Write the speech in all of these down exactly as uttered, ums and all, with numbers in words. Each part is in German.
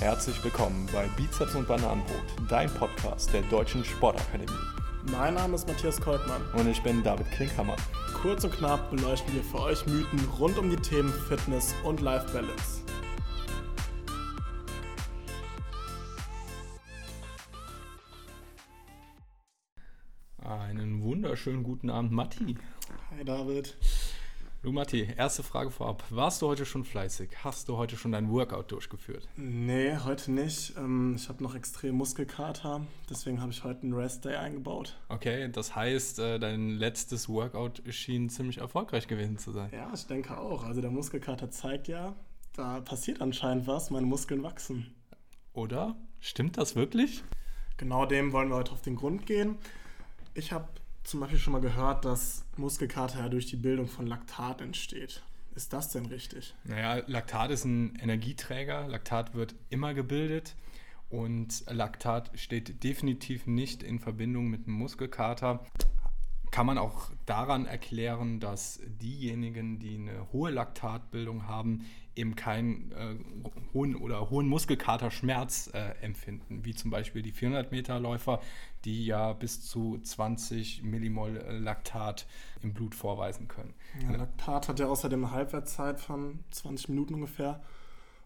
Herzlich willkommen bei Bizeps und Bananenbrot, dein Podcast der Deutschen Sportakademie. Mein Name ist Matthias Koltmann. Und ich bin David Klinkhammer. Kurz und knapp beleuchten wir für euch Mythen rund um die Themen Fitness und Life Balance. Einen wunderschönen guten Abend, Matti. Hi, David. Du, Matti, erste Frage vorab. Warst du heute schon fleißig? Hast du heute schon dein Workout durchgeführt? Nee, heute nicht. Ich habe noch extrem Muskelkater, deswegen habe ich heute einen Rest-Day eingebaut. Okay, das heißt, dein letztes Workout schien ziemlich erfolgreich gewesen zu sein. Ja, ich denke auch. Also der Muskelkater zeigt ja, da passiert anscheinend was, meine Muskeln wachsen. Oder? Stimmt das wirklich? Genau dem wollen wir heute auf den Grund gehen. Ich habe zum Beispiel schon mal gehört, dass Muskelkater ja durch die Bildung von Laktat entsteht. Ist das denn richtig? Naja, Laktat ist ein Energieträger. Laktat wird immer gebildet und Laktat steht definitiv nicht in Verbindung mit einem Muskelkater. Kann man auch daran erklären, dass diejenigen, die eine hohe Laktatbildung haben, eben keinen äh, hohen oder hohen Muskelkaterschmerz äh, empfinden, wie zum Beispiel die vierhundert-Meter-Läufer, die ja bis zu zwanzig Millimol Laktat im Blut vorweisen können. Ja, Laktat hat ja außerdem eine Halbwertszeit von zwanzig Minuten ungefähr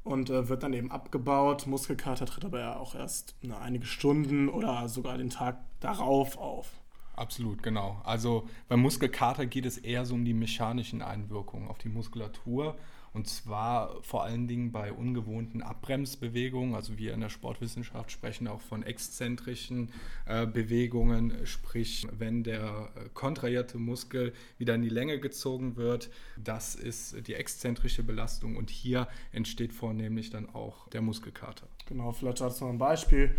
und äh, wird dann eben abgebaut. Muskelkater tritt aber ja auch erst na, einige Stunden oder sogar den Tag darauf auf. Absolut, genau. Also beim Muskelkater geht es eher so um die mechanischen Einwirkungen auf die Muskulatur und zwar vor allen Dingen bei ungewohnten Abbremsbewegungen. Also wir in der Sportwissenschaft sprechen auch von exzentrischen äh, Bewegungen, sprich wenn der äh, kontrahierte Muskel wieder in die Länge gezogen wird. Das ist die exzentrische Belastung und hier entsteht vornehmlich dann auch der Muskelkater. Genau, vielleicht hast du noch ein Beispiel.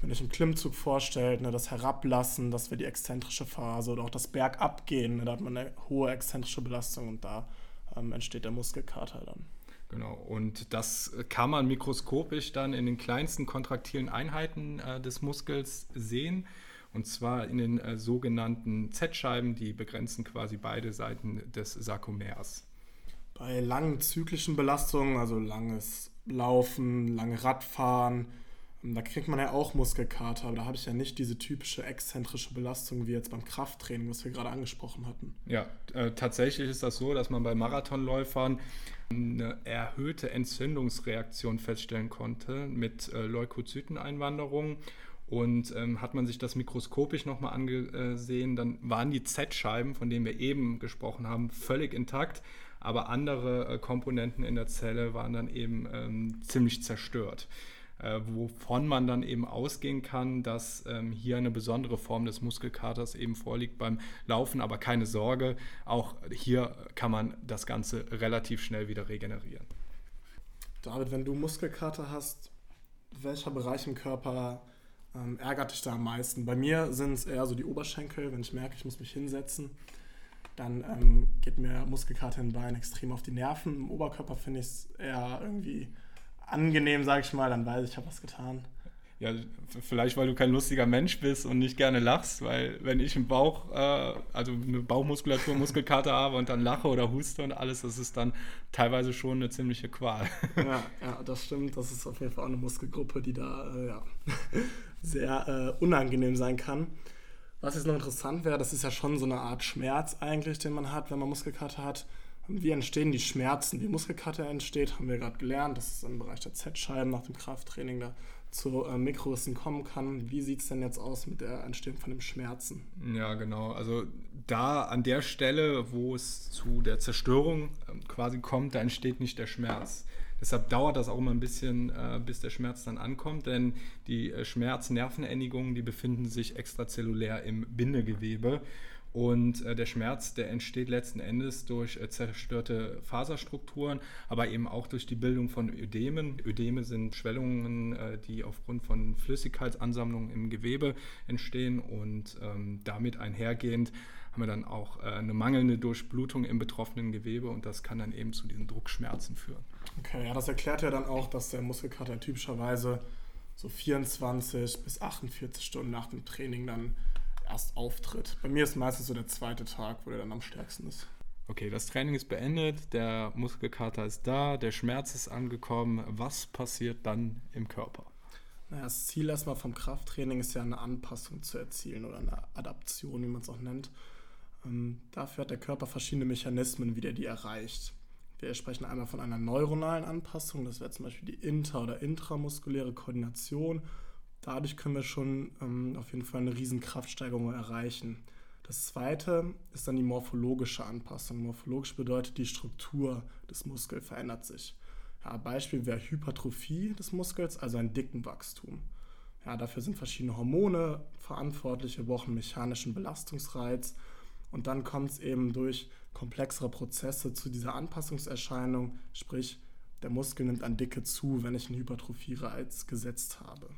Wenn ihr euch einen Klimmzug vorstellt, ne, das Herablassen, das wäre die exzentrische Phase oder auch das Bergabgehen, ne, da hat man eine hohe exzentrische Belastung und da ähm, entsteht der Muskelkater dann. Genau, und das kann man mikroskopisch dann in den kleinsten kontraktilen Einheiten äh, des Muskels sehen und zwar in den äh, sogenannten Z-Scheiben, die begrenzen quasi beide Seiten des Sarkomers. Bei langen zyklischen Belastungen, also langes Laufen, lange Radfahren, da kriegt man ja auch Muskelkater, aber da habe ich ja nicht diese typische exzentrische Belastung wie jetzt beim Krafttraining, was wir gerade angesprochen hatten. Ja, äh, tatsächlich ist das so, dass man bei Marathonläufern eine erhöhte Entzündungsreaktion feststellen konnte mit äh, Leukozyteneinwanderung. Und ähm, hat man sich das mikroskopisch nochmal angesehen, dann waren die Z-Scheiben, von denen wir eben gesprochen haben, völlig intakt. Aber andere äh, Komponenten in der Zelle waren dann eben ähm, ziemlich zerstört. Äh, wovon man dann eben ausgehen kann, dass ähm, hier eine besondere Form des Muskelkaters eben vorliegt beim Laufen, aber keine Sorge, auch hier kann man das Ganze relativ schnell wieder regenerieren. David, wenn du Muskelkater hast, welcher Bereich im Körper ähm, ärgert dich da am meisten? Bei mir sind es eher so die Oberschenkel, wenn ich merke, ich muss mich hinsetzen, dann ähm, geht mir Muskelkater im Bein extrem auf die Nerven. Im Oberkörper finde ich es eher irgendwie angenehm, sag ich mal, dann weiß ich, ich habe was getan. Ja, vielleicht, weil du kein lustiger Mensch bist und nicht gerne lachst, weil wenn ich im Bauch, äh, also eine Bauchmuskulatur, Muskelkater habe und dann lache oder huste und alles, das ist dann teilweise schon eine ziemliche Qual. Ja, ja, das stimmt, das ist auf jeden Fall auch eine Muskelgruppe, die da äh, ja, sehr äh, unangenehm sein kann. Was jetzt noch interessant wäre, das ist ja schon so eine Art Schmerz eigentlich, den man hat, wenn man Muskelkater hat. Wie entstehen die Schmerzen? Wie Muskelkater entsteht, haben wir gerade gelernt, dass es im Bereich der Z-Scheiben nach dem Krafttraining da zu äh, Mikrorissen kommen kann. Wie sieht es denn jetzt aus mit der Entstehung von dem Schmerzen? Ja, genau. Also da an der Stelle, wo es zu der Zerstörung äh, quasi kommt, da entsteht nicht der Schmerz. Deshalb dauert das auch immer ein bisschen, äh, bis der Schmerz dann ankommt, denn die äh, Schmerznervenendigungen, die befinden sich extrazellulär im Bindegewebe. Und äh, der Schmerz, der entsteht letzten Endes durch äh, zerstörte Faserstrukturen, aber eben auch durch die Bildung von Ödemen. Ödeme sind Schwellungen, äh, die aufgrund von Flüssigkeitsansammlungen im Gewebe entstehen und ähm, damit einhergehend haben wir dann auch äh, eine mangelnde Durchblutung im betroffenen Gewebe und das kann dann eben zu diesen Druckschmerzen führen. Okay, ja, das erklärt ja dann auch, dass der Muskelkater typischerweise so vierundzwanzig bis achtundvierzig Stunden nach dem Training dann erst auftritt. Bei mir ist meistens so der zweite Tag, wo der dann am stärksten ist. Okay, das Training ist beendet, der Muskelkater ist da, der Schmerz ist angekommen. Was passiert dann im Körper? Das Ziel erstmal vom Krafttraining ist ja eine Anpassung zu erzielen oder eine Adaption, wie man es auch nennt. Dafür hat der Körper verschiedene Mechanismen, wie der die erreicht. Wir sprechen einmal von einer neuronalen Anpassung, das wäre zum Beispiel die inter- oder intramuskuläre Koordination. Dadurch können wir schon ähm, auf jeden Fall eine riesen Kraftsteigerung erreichen. Das zweite ist dann die morphologische Anpassung. Morphologisch bedeutet, die Struktur des Muskels verändert sich. Ja, Beispiel wäre Hypertrophie des Muskels, also ein Dickenwachstum. Ja, dafür sind verschiedene Hormone verantwortlich, wir brauchen mechanischen Belastungsreiz. Und dann kommt es eben durch komplexere Prozesse zu dieser Anpassungserscheinung, sprich der Muskel nimmt an Dicke zu, wenn ich einen Hypertrophie-Reiz gesetzt habe.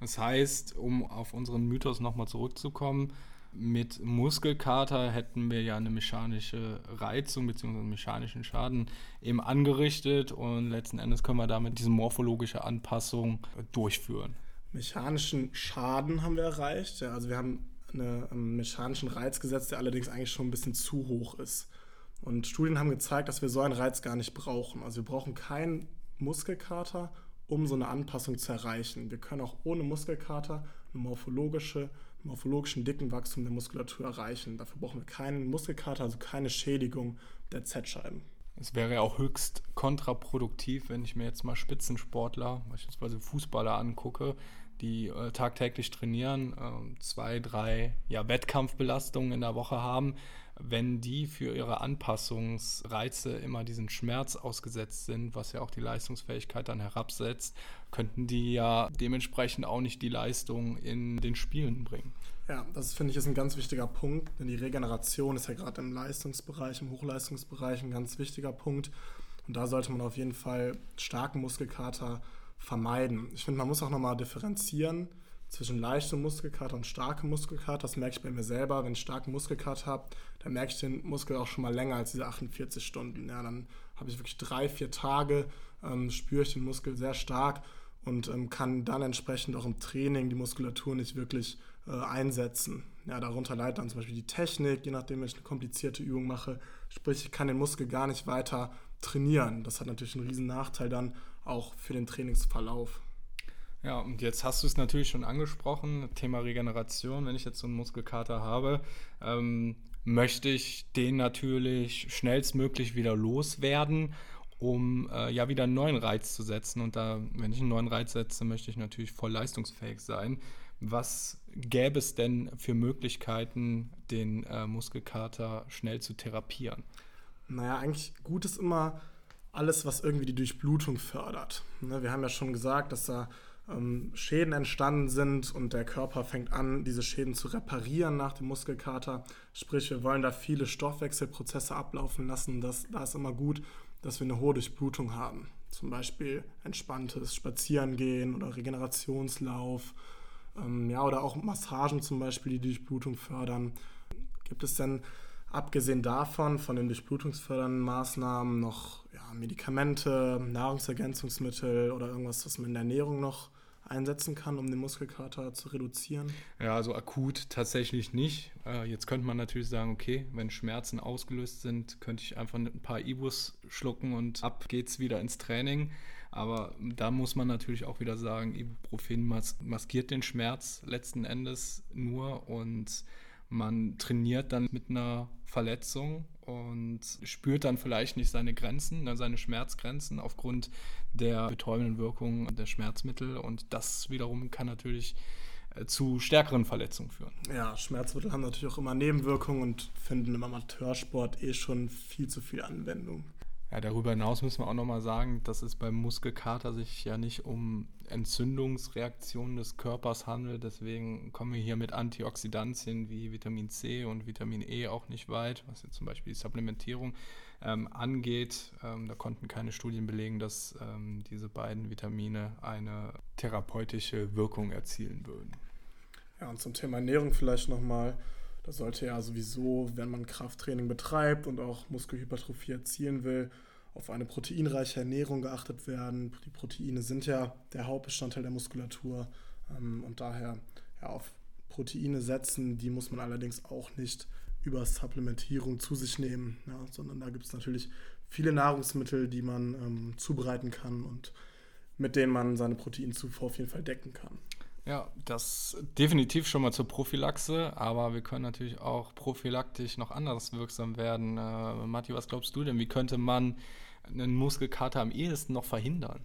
Das heißt, um auf unseren Mythos nochmal zurückzukommen, mit Muskelkater hätten wir ja eine mechanische Reizung bzw. mechanischen Schaden eben angerichtet und letzten Endes können wir damit diese morphologische Anpassung durchführen. Mechanischen Schaden haben wir erreicht, ja, also wir haben einen mechanischen Reiz gesetzt, der allerdings eigentlich schon ein bisschen zu hoch ist. Und Studien haben gezeigt, dass wir so einen Reiz gar nicht brauchen. Also wir brauchen keinen Muskelkater, um so eine Anpassung zu erreichen. Wir können auch ohne Muskelkater einen morphologischen, morphologischen dicken Wachstum der Muskulatur erreichen. Dafür brauchen wir keinen Muskelkater, also keine Schädigung der Z-Scheiben. Es wäre ja auch höchst kontraproduktiv, wenn ich mir jetzt mal Spitzensportler, beispielsweise Fußballer angucke, die äh, tagtäglich trainieren, äh, zwei, drei ja, Wettkampfbelastungen in der Woche haben, wenn die für ihre Anpassungsreize immer diesen Schmerz ausgesetzt sind, was ja auch die Leistungsfähigkeit dann herabsetzt, könnten die ja dementsprechend auch nicht die Leistung in den Spielen bringen. Ja, das finde ich ist ein ganz wichtiger Punkt, denn die Regeneration ist ja gerade im Leistungsbereich, im Hochleistungsbereich ein ganz wichtiger Punkt und da sollte man auf jeden Fall starken Muskelkater vermeiden. Ich finde, man muss auch nochmal differenzieren zwischen leichtem Muskelkater und starkem Muskelkater. Das merke ich bei mir selber. Wenn ich starken Muskelkater habe, dann merke ich den Muskel auch schon mal länger als diese achtundvierzig Stunden. Ja, dann habe ich wirklich drei, vier Tage, ähm, spüre ich den Muskel sehr stark und ähm, kann dann entsprechend auch im Training die Muskulatur nicht wirklich äh, einsetzen. Ja, darunter leidet dann zum Beispiel die Technik, je nachdem, wenn ich eine komplizierte Übung mache. Sprich, ich kann den Muskel gar nicht weiter trainieren. Das hat natürlich einen riesen Nachteil dann auch für den Trainingsverlauf. Ja, und jetzt hast du es natürlich schon angesprochen, Thema Regeneration. Wenn ich jetzt so einen Muskelkater habe, ähm, möchte ich den natürlich schnellstmöglich wieder loswerden, um äh, ja wieder einen neuen Reiz zu setzen. Und da, wenn ich einen neuen Reiz setze, möchte ich natürlich voll leistungsfähig sein. Was gäbe es denn für Möglichkeiten, den äh, Muskelkater schnell zu therapieren? Naja, eigentlich gut ist immer alles, was irgendwie die Durchblutung fördert. Wir haben ja schon gesagt, dass da Schäden entstanden sind und der Körper fängt an, diese Schäden zu reparieren nach dem Muskelkater. Sprich, wir wollen da viele Stoffwechselprozesse ablaufen lassen. Das, da ist immer gut, dass wir eine hohe Durchblutung haben. Zum Beispiel entspanntes Spazierengehen oder Regenerationslauf, ähm, ja, oder auch Massagen zum Beispiel, die Durchblutung fördern. Gibt es denn abgesehen davon, von den durchblutungsfördernden Maßnahmen noch ja, Medikamente, Nahrungsergänzungsmittel oder irgendwas, was man in der Ernährung noch einsetzen kann, um den Muskelkater zu reduzieren? Ja, also akut tatsächlich nicht. Äh, jetzt könnte man natürlich sagen, okay, wenn Schmerzen ausgelöst sind, könnte ich einfach ein paar Ibus schlucken und ab geht's wieder ins Training. Aber da muss man natürlich auch wieder sagen, Ibuprofen mas- maskiert den Schmerz letzten Endes nur und man trainiert dann mit einer Verletzung und spürt dann vielleicht nicht seine Grenzen, seine Schmerzgrenzen aufgrund der betäubenden Wirkung der Schmerzmittel. Und das wiederum kann natürlich zu stärkeren Verletzungen führen. Ja, Schmerzmittel haben natürlich auch immer Nebenwirkungen und finden im Amateursport eh schon viel zu viel Anwendung. Ja, darüber hinaus müssen wir auch nochmal sagen, dass es beim Muskelkater sich ja nicht um Entzündungsreaktionen des Körpers handelt. Deswegen kommen wir hier mit Antioxidantien wie Vitamin C und Vitamin E auch nicht weit, was jetzt zum Beispiel die Supplementierung ähm, angeht. Ähm, da konnten keine Studien belegen, dass ähm, diese beiden Vitamine eine therapeutische Wirkung erzielen würden. Ja, und zum Thema Ernährung vielleicht nochmal. Das sollte ja sowieso, wenn man Krafttraining betreibt und auch Muskelhypertrophie erzielen will, auf eine proteinreiche Ernährung geachtet werden. Die Proteine sind ja der Hauptbestandteil der Muskulatur ähm, und daher ja, auf Proteine setzen, die muss man allerdings auch nicht über Supplementierung zu sich nehmen, ja, sondern da gibt es natürlich viele Nahrungsmittel, die man ähm, zubereiten kann und mit denen man seine Proteinzufuhr auf jeden Fall decken kann. Ja, das definitiv schon mal zur Prophylaxe, aber wir können natürlich auch prophylaktisch noch anders wirksam werden. Äh, Matti, was glaubst du denn, wie könnte man einen Muskelkater am ehesten noch verhindern?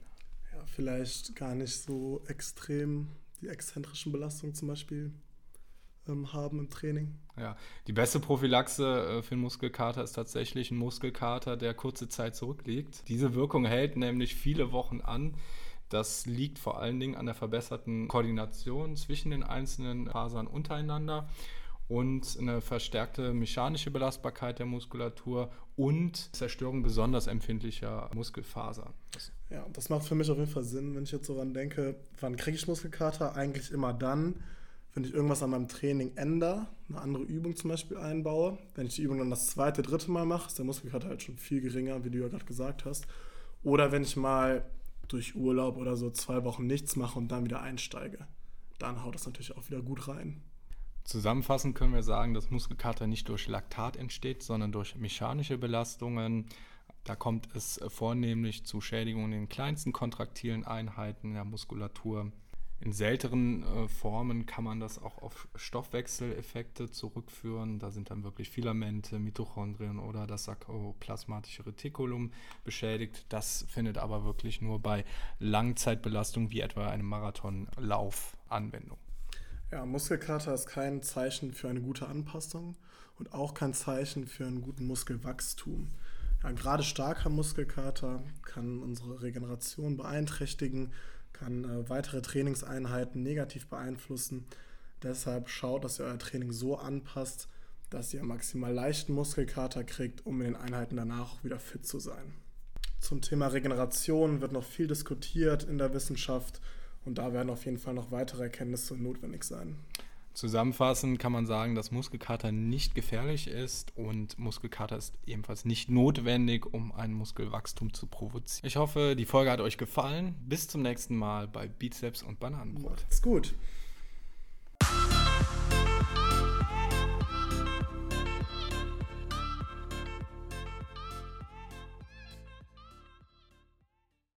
Ja, vielleicht gar nicht so extrem die exzentrischen Belastungen zum Beispiel ähm, haben im Training. Ja, die beste Prophylaxe für einen Muskelkater ist tatsächlich ein Muskelkater, der kurze Zeit zurückliegt. Diese Wirkung hält nämlich viele Wochen an. Das liegt vor allen Dingen an der verbesserten Koordination zwischen den einzelnen Fasern untereinander und eine verstärkte mechanische Belastbarkeit der Muskulatur und Zerstörung besonders empfindlicher Muskelfasern. Ja, das macht für mich auf jeden Fall Sinn, wenn ich jetzt so daran denke, wann kriege ich Muskelkater? Eigentlich immer dann, wenn ich irgendwas an meinem Training ändere, eine andere Übung zum Beispiel einbaue. Wenn ich die Übung dann das zweite, dritte Mal mache, ist der Muskelkater halt schon viel geringer, wie du ja gerade gesagt hast. Oder wenn ich mal durch Urlaub oder so zwei Wochen nichts mache und dann wieder einsteige. Dann haut das natürlich auch wieder gut rein. Zusammenfassend können wir sagen, dass Muskelkater nicht durch Laktat entsteht, sondern durch mechanische Belastungen. Da kommt es vornehmlich zu Schädigungen in den kleinsten kontraktilen Einheiten der Muskulatur. In seltenen äh, Formen kann man das auch auf Stoffwechseleffekte zurückführen. Da sind dann wirklich Filamente, Mitochondrien oder das sarkoplasmatische Retikulum beschädigt. Das findet aber wirklich nur bei Langzeitbelastung wie etwa einem Marathonlauf Anwendung. Ja, Muskelkater ist kein Zeichen für eine gute Anpassung und auch kein Zeichen für einen guten Muskelwachstum. Ja, gerade starker Muskelkater kann unsere Regeneration beeinträchtigen, kann äh, weitere Trainingseinheiten negativ beeinflussen. Deshalb schaut, dass ihr euer Training so anpasst, dass ihr maximal leichten Muskelkater kriegt, um in den Einheiten danach auch wieder fit zu sein. Zum Thema Regeneration wird noch viel diskutiert in der Wissenschaft und da werden auf jeden Fall noch weitere Erkenntnisse notwendig sein. Zusammenfassend kann man sagen, dass Muskelkater nicht gefährlich ist und Muskelkater ist ebenfalls nicht notwendig, um ein Muskelwachstum zu provozieren. Ich hoffe, die Folge hat euch gefallen. Bis zum nächsten Mal bei Bizeps und Bananenbrot. Macht's gut.